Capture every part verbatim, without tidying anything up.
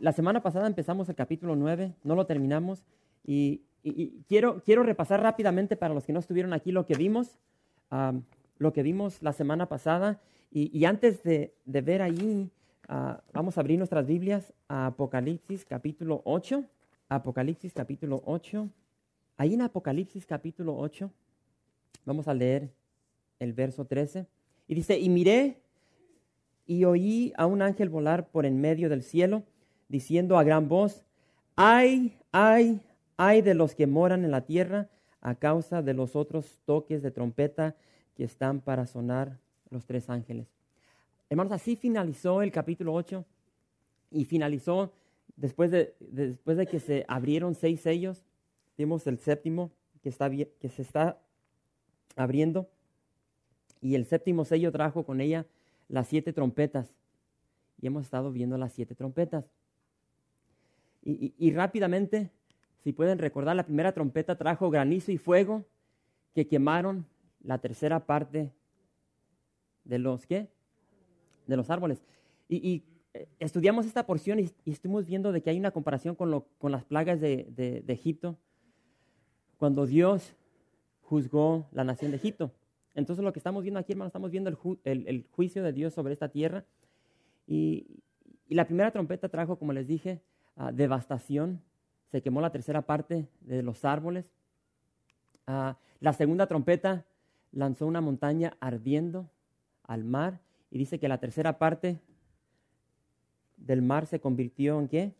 La semana pasada empezamos el capítulo nueve, no lo terminamos, y, y, y quiero, quiero repasar rápidamente para los que no estuvieron aquí lo que vimos, um, lo que vimos la semana pasada. Y, y antes de, de ver allí, uh, vamos a abrir nuestras Biblias a Apocalipsis capítulo ocho. Apocalipsis capítulo ocho. Ahí en Apocalipsis capítulo ocho, vamos a leer el verso trece. Y dice, y miré y oí a un ángel volar por en medio del cielo, diciendo a gran voz, ay, ay, ay de los que moran en la tierra a causa de los otros toques de trompeta que están para sonar los tres ángeles. Hermanos, así finalizó el capítulo ocho y finalizó después de, después de que se abrieron seis sellos. Vimos el séptimo que, está, que se está abriendo, y el séptimo sello trajo con ella las siete trompetas, y hemos estado viendo las siete trompetas. Y, y, y rápidamente, si pueden recordar, la primera trompeta trajo granizo y fuego que quemaron la tercera parte de los, ¿qué? De los árboles. Y, y eh, estudiamos esta porción y, y estuvimos viendo de que hay una comparación con, lo, con las plagas de, de, de Egipto, cuando Dios juzgó la nación de Egipto. Entonces lo que estamos viendo aquí, hermano, estamos viendo el, ju- el, el juicio de Dios sobre esta tierra. Y, y la primera trompeta trajo, como les dije, uh, devastación. Se quemó la tercera parte de los árboles. Uh, la segunda trompeta lanzó una montaña ardiendo al mar, y dice que la tercera parte del mar se convirtió en ¿qué?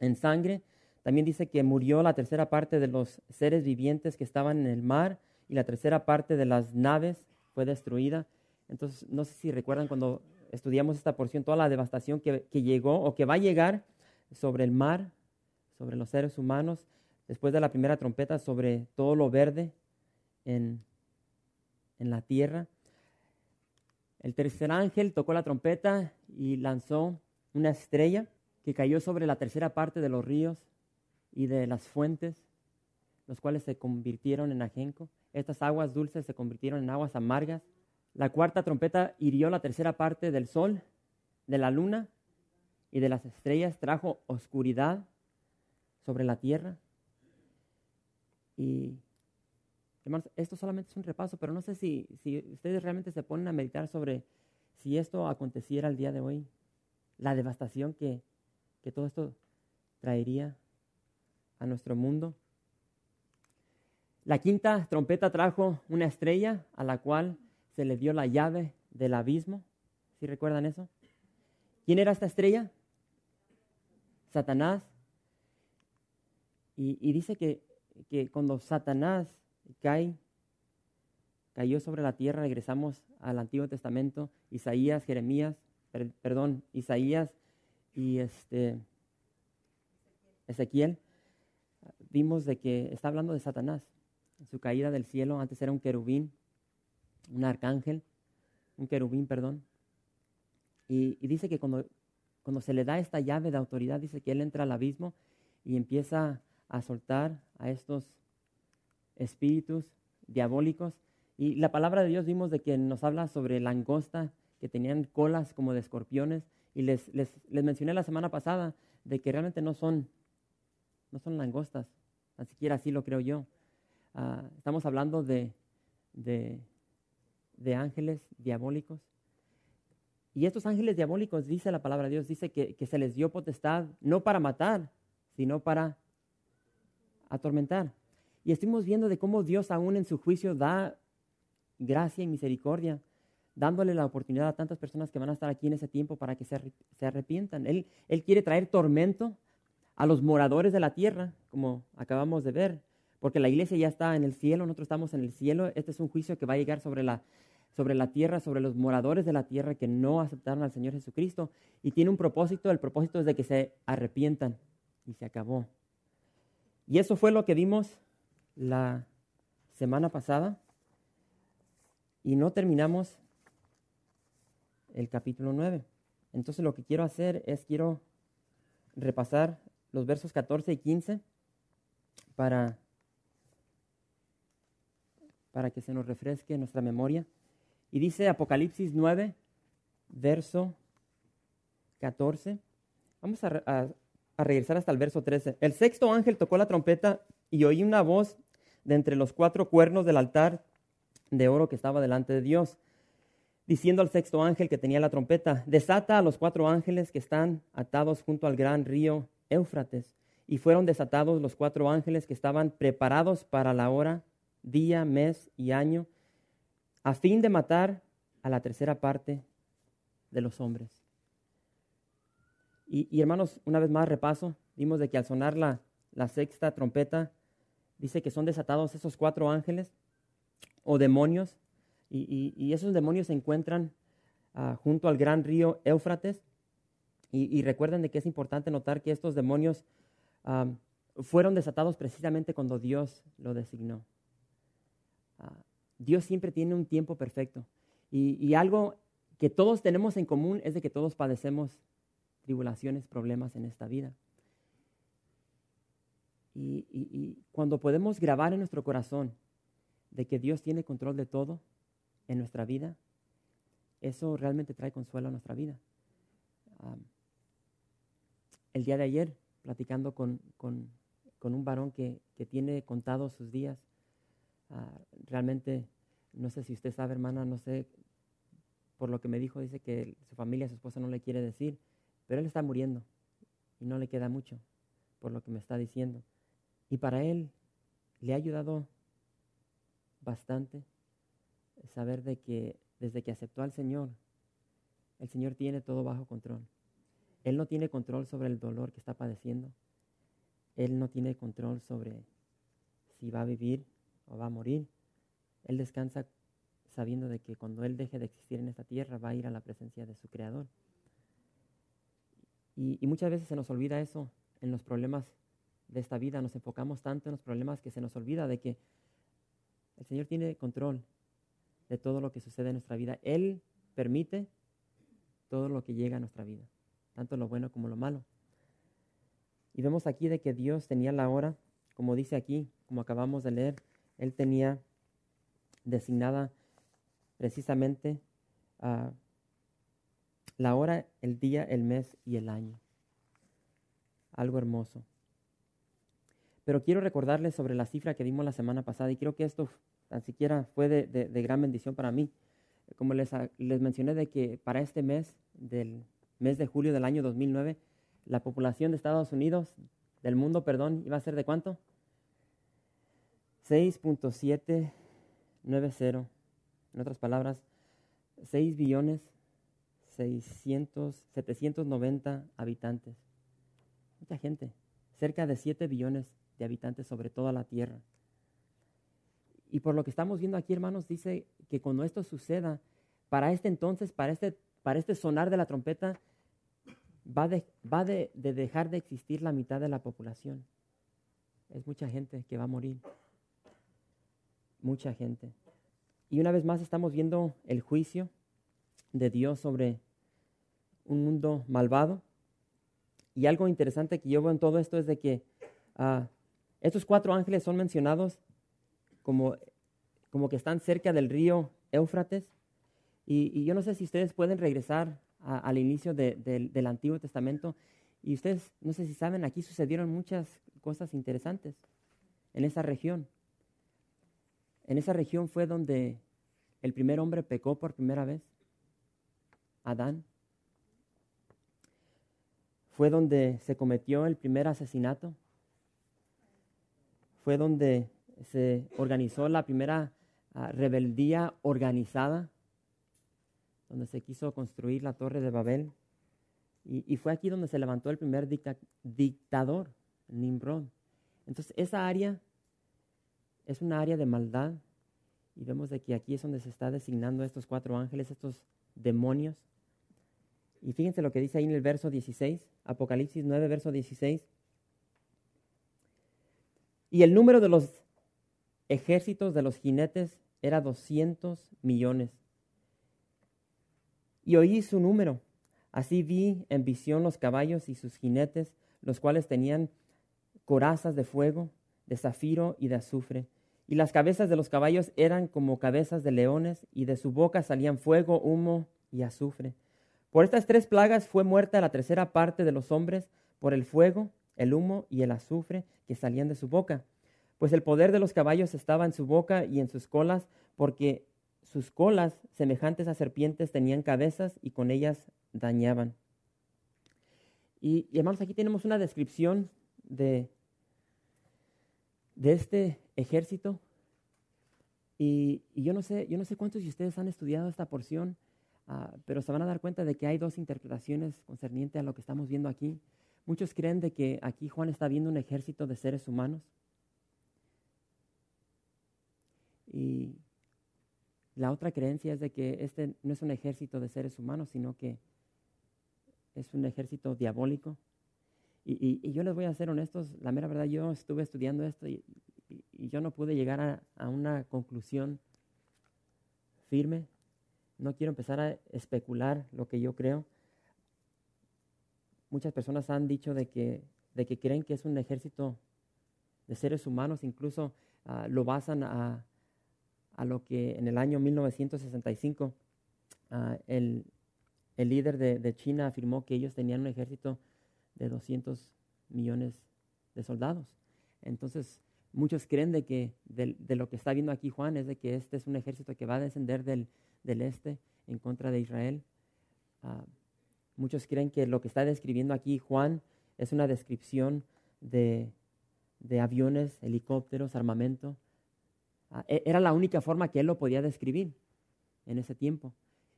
En sangre. También dice que murió la tercera parte de los seres vivientes que estaban en el mar, y la tercera parte de las naves fue destruida. Entonces, no sé si recuerdan cuando estudiamos esta porción, toda la devastación que, que llegó o que va a llegar sobre el mar, sobre los seres humanos, después de la primera trompeta, sobre todo lo verde en, en la tierra. El tercer ángel tocó la trompeta y lanzó una estrella que cayó sobre la tercera parte de los ríos y de las fuentes, los cuales se convirtieron en ajenjo. Estas aguas dulces se convirtieron en aguas amargas. La cuarta trompeta hirió la tercera parte del sol, de la luna y de las estrellas, trajo oscuridad sobre la tierra. Y hermanos, esto solamente es un repaso, pero no sé si, si ustedes realmente se ponen a meditar sobre si esto aconteciera el día de hoy, la devastación que, que todo esto traería a nuestro mundo. La quinta trompeta trajo una estrella a la cual se le dio la llave del abismo. ¿Sí recuerdan eso? ¿Quién era esta estrella? Satanás. Y, y dice que, que cuando Satanás Caí, cayó sobre la tierra, regresamos al Antiguo Testamento, Isaías, Jeremías, per, perdón, Isaías y este, Ezequiel. Vimos de que está hablando de Satanás, su caída del cielo. Antes era un querubín, un arcángel, un querubín, perdón. Y, y dice que cuando, cuando se le da esta llave de autoridad, dice que él entra al abismo y empieza a soltar a estos espíritus diabólicos. Y la palabra de Dios vimos de que nos habla sobre langosta que tenían colas como de escorpiones, y les, les, les mencioné la semana pasada de que realmente no son, no son langostas, tan siquiera así lo creo yo. Uh, estamos hablando de, de, de ángeles diabólicos, y estos ángeles diabólicos, dice la palabra de Dios, dice que, que se les dio potestad no para matar, sino para atormentar. Y estuvimos viendo de cómo Dios aún en su juicio da gracia y misericordia, dándole la oportunidad a tantas personas que van a estar aquí en ese tiempo para que se, se arrepientan. Él, él quiere traer tormento a los moradores de la tierra, como acabamos de ver, porque la iglesia ya está en el cielo, nosotros estamos en el cielo. Este es un juicio que va a llegar sobre la, sobre la tierra, sobre los moradores de la tierra que no aceptaron al Señor Jesucristo, y tiene un propósito. El propósito es de que se arrepientan, y se acabó. Y eso fue lo que vimos la semana pasada. Y no terminamos el capítulo nueve. Entonces lo que quiero hacer es quiero repasar los versos catorce y quince para, para que se nos refresque nuestra memoria. Y dice Apocalipsis nueve, verso catorce. Vamos a, a, a regresar hasta el verso trece. El sexto ángel tocó la trompeta y oí una voz de entre los cuatro cuernos del altar de oro que estaba delante de Dios, diciendo al sexto ángel que tenía la trompeta: desata a los cuatro ángeles que están atados junto al gran río Éufrates. Y fueron desatados los cuatro ángeles que estaban preparados para la hora, día, mes y año, a fin de matar a la tercera parte de los hombres. Y, y hermanos, una vez más repaso, vimos de que al sonar la, la sexta trompeta, dice que son desatados esos cuatro ángeles o demonios, Y, y, y esos demonios se encuentran uh, junto al gran río Éufrates. Y, y recuerden de que es importante notar que estos demonios um, fueron desatados precisamente cuando Dios lo designó. Uh, Dios siempre tiene un tiempo perfecto. Y, y algo que todos tenemos en común es de que todos padecemos tribulaciones, problemas en esta vida. Y, y, y cuando podemos grabar en nuestro corazón de que Dios tiene control de todo en nuestra vida, eso realmente trae consuelo a nuestra vida. Um, el día de ayer, platicando con, con, con un varón que, que tiene contados sus días, uh, realmente, no sé si usted sabe, hermana, no sé, por lo que me dijo, dice que su familia, su esposa no le quiere decir, pero él está muriendo y no le queda mucho, por lo que me está diciendo. Y para él, le ha ayudado bastante saber de que desde que aceptó al Señor, el Señor tiene todo bajo control. Él no tiene control sobre el dolor que está padeciendo. Él no tiene control sobre si va a vivir o va a morir. Él descansa sabiendo de que cuando Él deje de existir en esta tierra, va a ir a la presencia de su Creador. Y, y muchas veces se nos olvida eso en los problemas de esta vida. Nos enfocamos tanto en los problemas que se nos olvida de que el Señor tiene control de todo lo que sucede en nuestra vida. Él permite todo lo que llega a nuestra vida, tanto lo bueno como lo malo. Y vemos aquí de que Dios tenía la hora, como dice aquí, como acabamos de leer, Él tenía designada precisamente uh, la hora, el día, el mes y el año. Algo hermoso. Pero quiero recordarles sobre la cifra que vimos la semana pasada, y creo que esto tan siquiera fue de, de, de gran bendición para mí. Como les, les mencioné de que para este mes, del mes de julio del año dos mil nueve, la población de Estados Unidos, del mundo, perdón, iba a ser ¿de cuánto? seis punto setecientos noventa. En otras palabras, seis billones setecientos noventa habitantes. Mucha gente. Cerca de siete billones de habitantes sobre toda la tierra. Y por lo que estamos viendo aquí, hermanos, dice que cuando esto suceda, para este entonces, para este, para este sonar de la trompeta, va, de, va de, de dejar de existir la mitad de la población. Es mucha gente que va a morir. Mucha gente. Y una vez más estamos viendo el juicio de Dios sobre un mundo malvado. Y algo interesante que yo veo en todo esto es de que uh, estos cuatro ángeles son mencionados Como, como que están cerca del río Éufrates. Y, y yo no sé si ustedes pueden regresar a, al inicio de, de, del Antiguo Testamento. Y ustedes, no sé si saben, aquí sucedieron muchas cosas interesantes en esa región. En esa región fue donde el primer hombre pecó por primera vez, Adán. Fue donde se cometió el primer asesinato. Fue donde se organizó la primera uh, rebeldía organizada, donde se quiso construir la Torre de Babel. Y, y fue aquí donde se levantó el primer dicta- dictador, Nimrod. Entonces, esa área es una área de maldad. Y vemos de que aquí es donde se está designando estos cuatro ángeles, estos demonios. Y fíjense lo que dice ahí en el verso dieciséis, Apocalipsis nueve, verso dieciséis. Y el número de los ejércitos de los jinetes era doscientos millones. Y oí su número. Así vi en visión los caballos y sus jinetes, los cuales tenían corazas de fuego, de zafiro y de azufre. Y las cabezas de los caballos eran como cabezas de leones, y de su boca salían fuego, humo y azufre. Por estas tres plagas fue muerta la tercera parte de los hombres, por el fuego, el humo y el azufre que salían de su boca. Pues el poder de los caballos estaba en su boca y en sus colas, porque sus colas, semejantes a serpientes, tenían cabezas y con ellas dañaban. Y, y hermanos, aquí tenemos una descripción de, de este ejército. Y, y yo no sé, yo no sé cuántos de ustedes han estudiado esta porción, uh, pero se van a dar cuenta de que hay dos interpretaciones concerniente a lo que estamos viendo aquí. Muchos creen de que aquí Juan está viendo un ejército de seres humanos. Y la otra creencia es de que este no es un ejército de seres humanos, sino que es un ejército diabólico. Y, y, y yo les voy a ser honestos, la mera verdad, yo estuve estudiando esto y, y, y yo no pude llegar a, a una conclusión firme. No quiero empezar a especular lo que yo creo. Muchas personas han dicho de que, de que creen que es un ejército de seres humanos, incluso uh, lo basan a... a lo que en el año mil novecientos sesenta y cinco uh, el, el líder de, de China afirmó que ellos tenían un ejército de doscientos millones de soldados. Entonces, muchos creen de que de, de lo que está viendo aquí Juan es de que este es un ejército que va a descender del, del este en contra de Israel. Uh, muchos creen que lo que está describiendo aquí Juan es una descripción de, de aviones, helicópteros, armamento. Era la única forma que él lo podía describir en ese tiempo.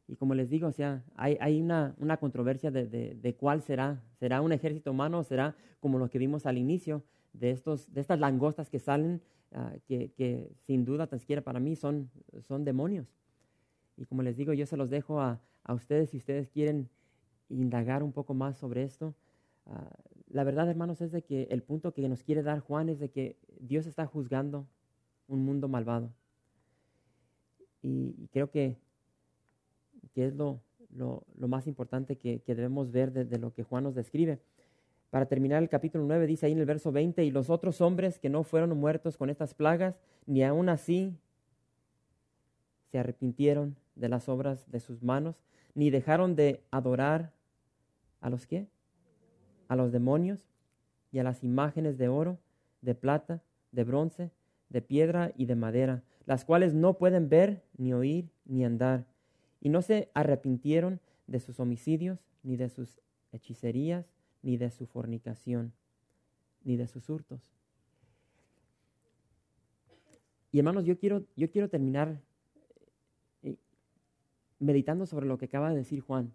Y como les digo, o sea, hay, hay una, una controversia de, de, de cuál será. ¿Será un ejército humano o será como lo que vimos al inicio de, estos, de estas langostas que salen, uh, que, que sin duda, tan siquiera para mí, son, son demonios? Y como les digo, yo se los dejo a, a ustedes si ustedes quieren indagar un poco más sobre esto. Uh, la verdad, hermanos, es de que el punto que nos quiere dar Juan es de que Dios está juzgando un mundo malvado. Y, y creo que, que es lo, lo, lo más importante que, que debemos ver de, de lo que Juan nos describe. Para terminar el capítulo nueve, dice ahí en el verso veinte, y los otros hombres que no fueron muertos con estas plagas, ni aun así se arrepintieron de las obras de sus manos, ni dejaron de adorar a los ¿qué? A los demonios y a las imágenes de oro, de plata, de bronce, de piedra y de madera, las cuales no pueden ver, ni oír, ni andar. Y no se arrepintieron de sus homicidios, ni de sus hechicerías, ni de su fornicación, ni de sus hurtos. Y hermanos, yo quiero, yo quiero terminar meditando sobre lo que acaba de decir Juan.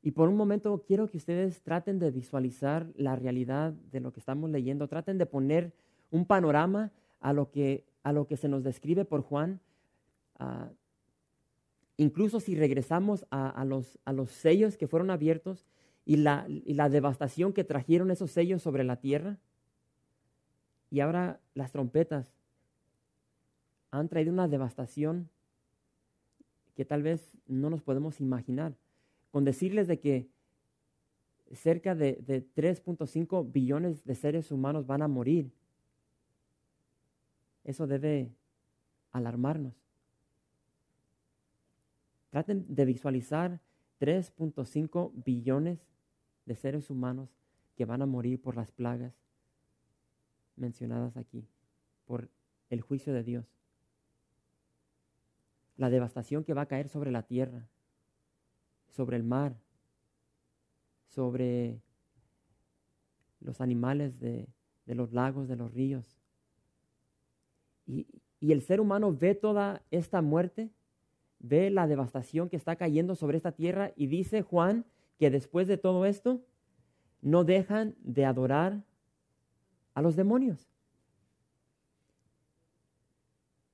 Y por un momento quiero que ustedes traten de visualizar la realidad de lo que estamos leyendo. Traten de poner un panorama A lo, que, a lo que se nos describe por Juan, uh, incluso si regresamos a, a, los, a los sellos que fueron abiertos y la, y la devastación que trajeron esos sellos sobre la tierra, y ahora las trompetas han traído una devastación que tal vez no nos podemos imaginar, con decirles de que cerca de, de tres punto cinco billones de seres humanos van a morir. Eso debe alarmarnos. Traten de visualizar tres punto cinco billones de seres humanos que van a morir por las plagas mencionadas aquí, por el juicio de Dios. La devastación que va a caer sobre la tierra, sobre el mar, sobre los animales de, de los lagos, de los ríos. Y, y el ser humano ve toda esta muerte, ve la devastación que está cayendo sobre esta tierra, y dice Juan que después de todo esto no dejan de adorar a los demonios.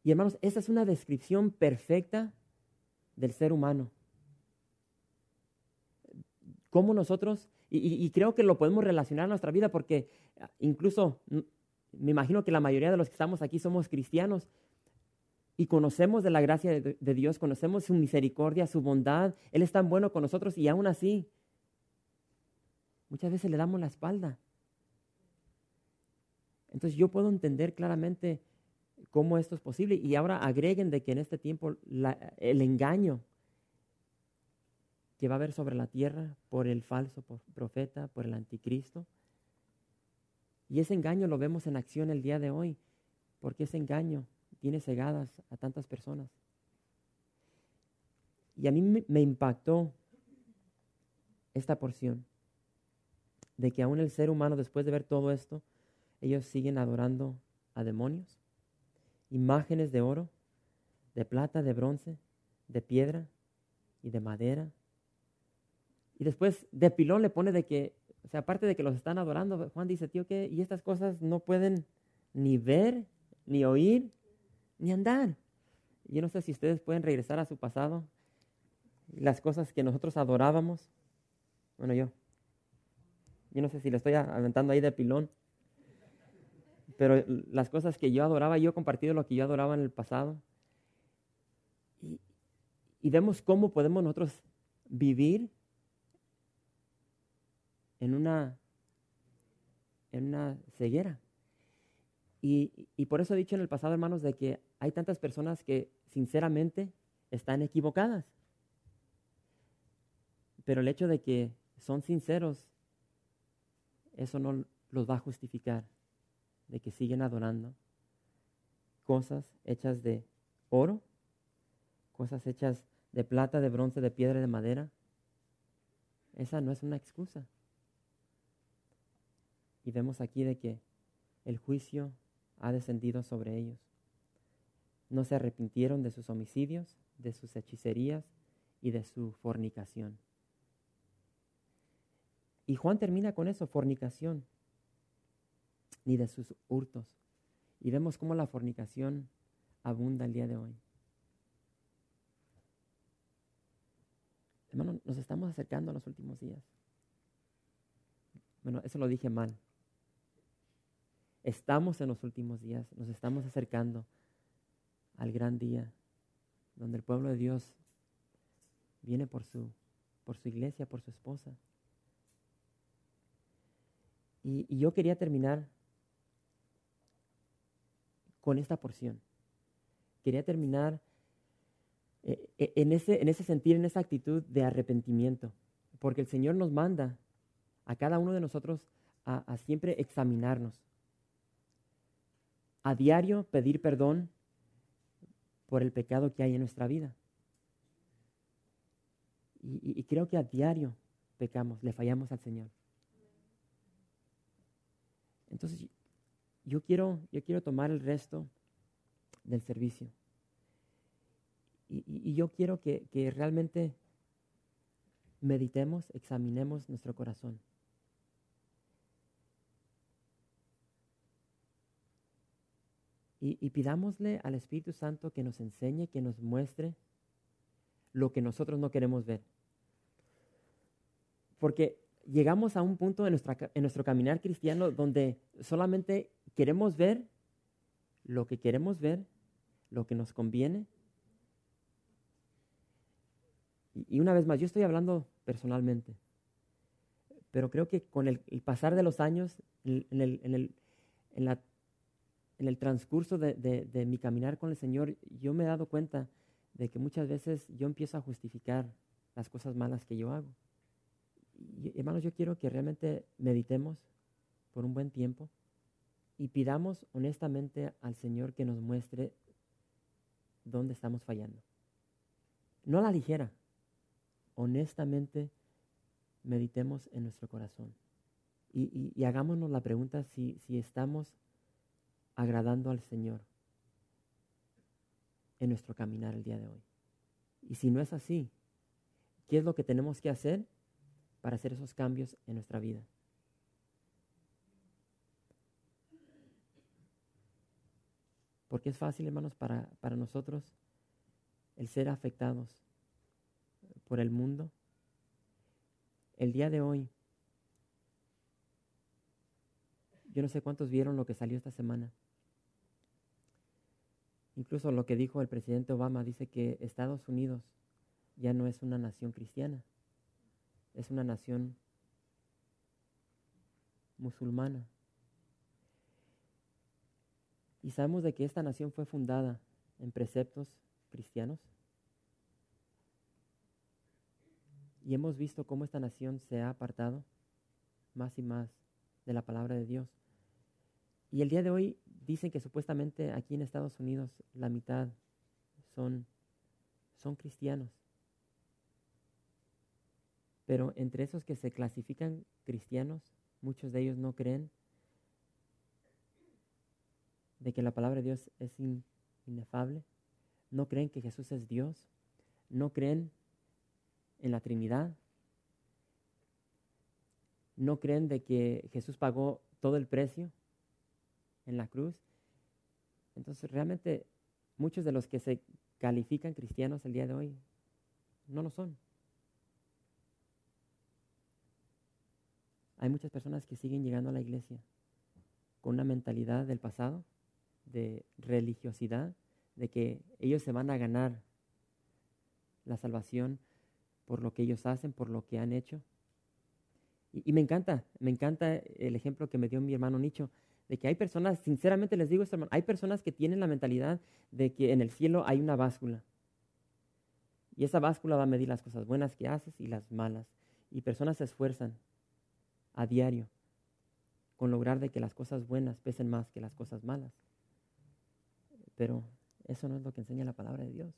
Y hermanos, esa es una descripción perfecta del ser humano. Cómo nosotros, y, y, y creo que lo podemos relacionar a nuestra vida, porque incluso me imagino que la mayoría de los que estamos aquí somos cristianos y conocemos de la gracia de, de Dios, conocemos su misericordia, su bondad. Él es tan bueno con nosotros y aún así, muchas veces le damos la espalda. Entonces yo puedo entender claramente cómo esto es posible. Y ahora agreguen de que en este tiempo la, el engaño que va a haber sobre la tierra por el falso profeta, por el anticristo. Y ese engaño lo vemos en acción el día de hoy, porque ese engaño tiene cegadas a tantas personas. Y a mí me impactó esta porción de que aún el ser humano, después de ver todo esto, ellos siguen adorando a demonios, imágenes de oro, de plata, de bronce, de piedra y de madera. Y después de pilón le pone de que, o sea, aparte de que los están adorando, Juan dice, tío, ¿qué? Y estas cosas no pueden ni ver, ni oír, ni andar. Yo no sé si ustedes pueden regresar a su pasado, las cosas que nosotros adorábamos. Bueno, yo. Yo no sé si le estoy aventando ahí de pilón. Pero las cosas que yo adoraba, yo he compartido lo que yo adoraba en el pasado. Y, y vemos cómo podemos nosotros vivir en una, en una ceguera. Y, y por eso he dicho en el pasado, hermanos, de que hay tantas personas que sinceramente están equivocadas. Pero el hecho de que son sinceros, eso no los va a justificar de que siguen adorando cosas hechas de oro, cosas hechas de plata, de bronce, de piedra y de madera. Esa no es una excusa. Y vemos aquí de que el juicio ha descendido sobre ellos. No se arrepintieron de sus homicidios, de sus hechicerías y de su fornicación. Y Juan termina con eso, fornicación. Ni de sus hurtos. Y vemos cómo la fornicación abunda el día de hoy. Hermano, nos estamos acercando a los últimos días. Bueno, eso lo dije mal. Estamos en los últimos días, nos estamos acercando al gran día donde el pueblo de Dios viene por su, por su iglesia, por su esposa. Y, y yo quería terminar con esta porción. Quería terminar eh, en, ese, en ese sentir, en esa actitud de arrepentimiento, porque el Señor nos manda a cada uno de nosotros a, a siempre examinarnos, a diario pedir perdón por el pecado que hay en nuestra vida. Y, y, y creo que a diario pecamos, le fallamos al Señor. Entonces, Yo quiero, yo quiero tomar el resto del servicio. Y, y, y yo quiero que, que realmente meditemos, examinemos nuestro corazón. Y, y pidámosle al Espíritu Santo que nos enseñe, que nos muestre lo que nosotros no queremos ver. Porque llegamos a un punto en, nuestra, en nuestro caminar cristiano donde solamente queremos ver lo que queremos ver, lo que nos conviene. Y, y una vez más, yo estoy hablando personalmente, pero creo que con el, el pasar de los años, en, en, el, en, el, en, la, en el transcurso de, de, de mi caminar con el Señor, yo me he dado cuenta de que muchas veces yo empiezo a justificar las cosas malas que yo hago. Y, hermanos, yo quiero que realmente meditemos por un buen tiempo y pidamos honestamente al Señor que nos muestre dónde estamos fallando. No a la ligera, honestamente meditemos en nuestro corazón y, y, y hagámonos la pregunta si, si estamos agradando al Señor en nuestro caminar el día de hoy. Y si no es así, ¿qué es lo que tenemos que hacer para hacer esos cambios en nuestra vida? Porque es fácil, hermanos, para, para nosotros el ser afectados por el mundo. El día de hoy, Yo no sé cuántos vieron lo que salió esta semana. Incluso lo que dijo el presidente Obama, dice que Estados Unidos ya no es una nación cristiana, es una nación musulmana. Y sabemos de que esta nación fue fundada en preceptos cristianos. Y hemos visto cómo esta nación se ha apartado más y más de la palabra de Dios. Y el día de hoy dicen que supuestamente aquí en Estados Unidos la mitad son, son cristianos. Pero entre esos que se clasifican cristianos, muchos de ellos no creen de que la palabra de Dios es in, inefable. No creen que Jesús es Dios. No creen en la Trinidad. No creen de que Jesús pagó todo el precio en la cruz. Entonces realmente muchos de los que se califican cristianos el día de hoy no lo son. Hay muchas personas que siguen llegando a la iglesia con una mentalidad del pasado, de religiosidad, de que ellos se van a ganar la salvación por lo que ellos hacen, por lo que han hecho. Y, y me encanta, me encanta el ejemplo que me dio mi hermano Nicho, de que hay personas, sinceramente les digo esto, hermano, hay personas que tienen la mentalidad de que en el cielo hay una báscula. Y esa báscula va a medir las cosas buenas que haces y las malas. Y personas se esfuerzan a diario con lograr de que las cosas buenas pesen más que las cosas malas. Pero eso no es lo que enseña la palabra de Dios.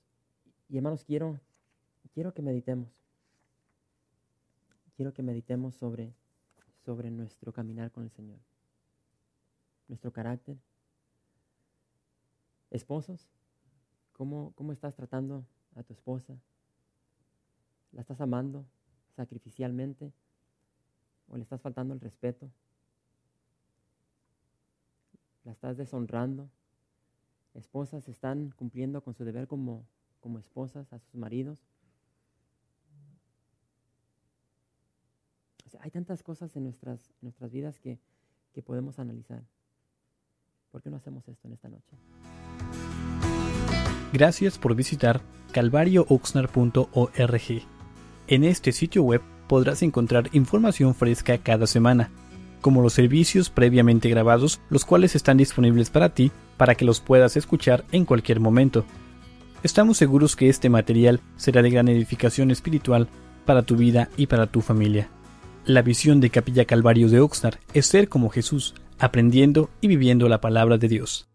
Y hermanos, quiero, quiero que meditemos. Quiero que meditemos sobre, sobre nuestro caminar con el Señor. Nuestro carácter. Esposos, ¿cómo, cómo estás tratando a tu esposa? ¿La estás amando sacrificialmente? ¿O le estás faltando el respeto? ¿La estás deshonrando? Esposas están cumpliendo con su deber como, como esposas a sus maridos. O sea, hay tantas cosas en nuestras, en nuestras vidas que, que podemos analizar. ¿Por qué no hacemos esto en esta noche? Gracias por visitar calvario oxnard punto org. En este sitio web podrás encontrar información fresca cada semana, como los servicios previamente grabados, los cuales están disponibles para ti, para que los puedas escuchar en cualquier momento. Estamos seguros que este material será de gran edificación espiritual para tu vida y para tu familia. La visión de Capilla Calvario de Oxnard es ser como Jesús, aprendiendo y viviendo la palabra de Dios.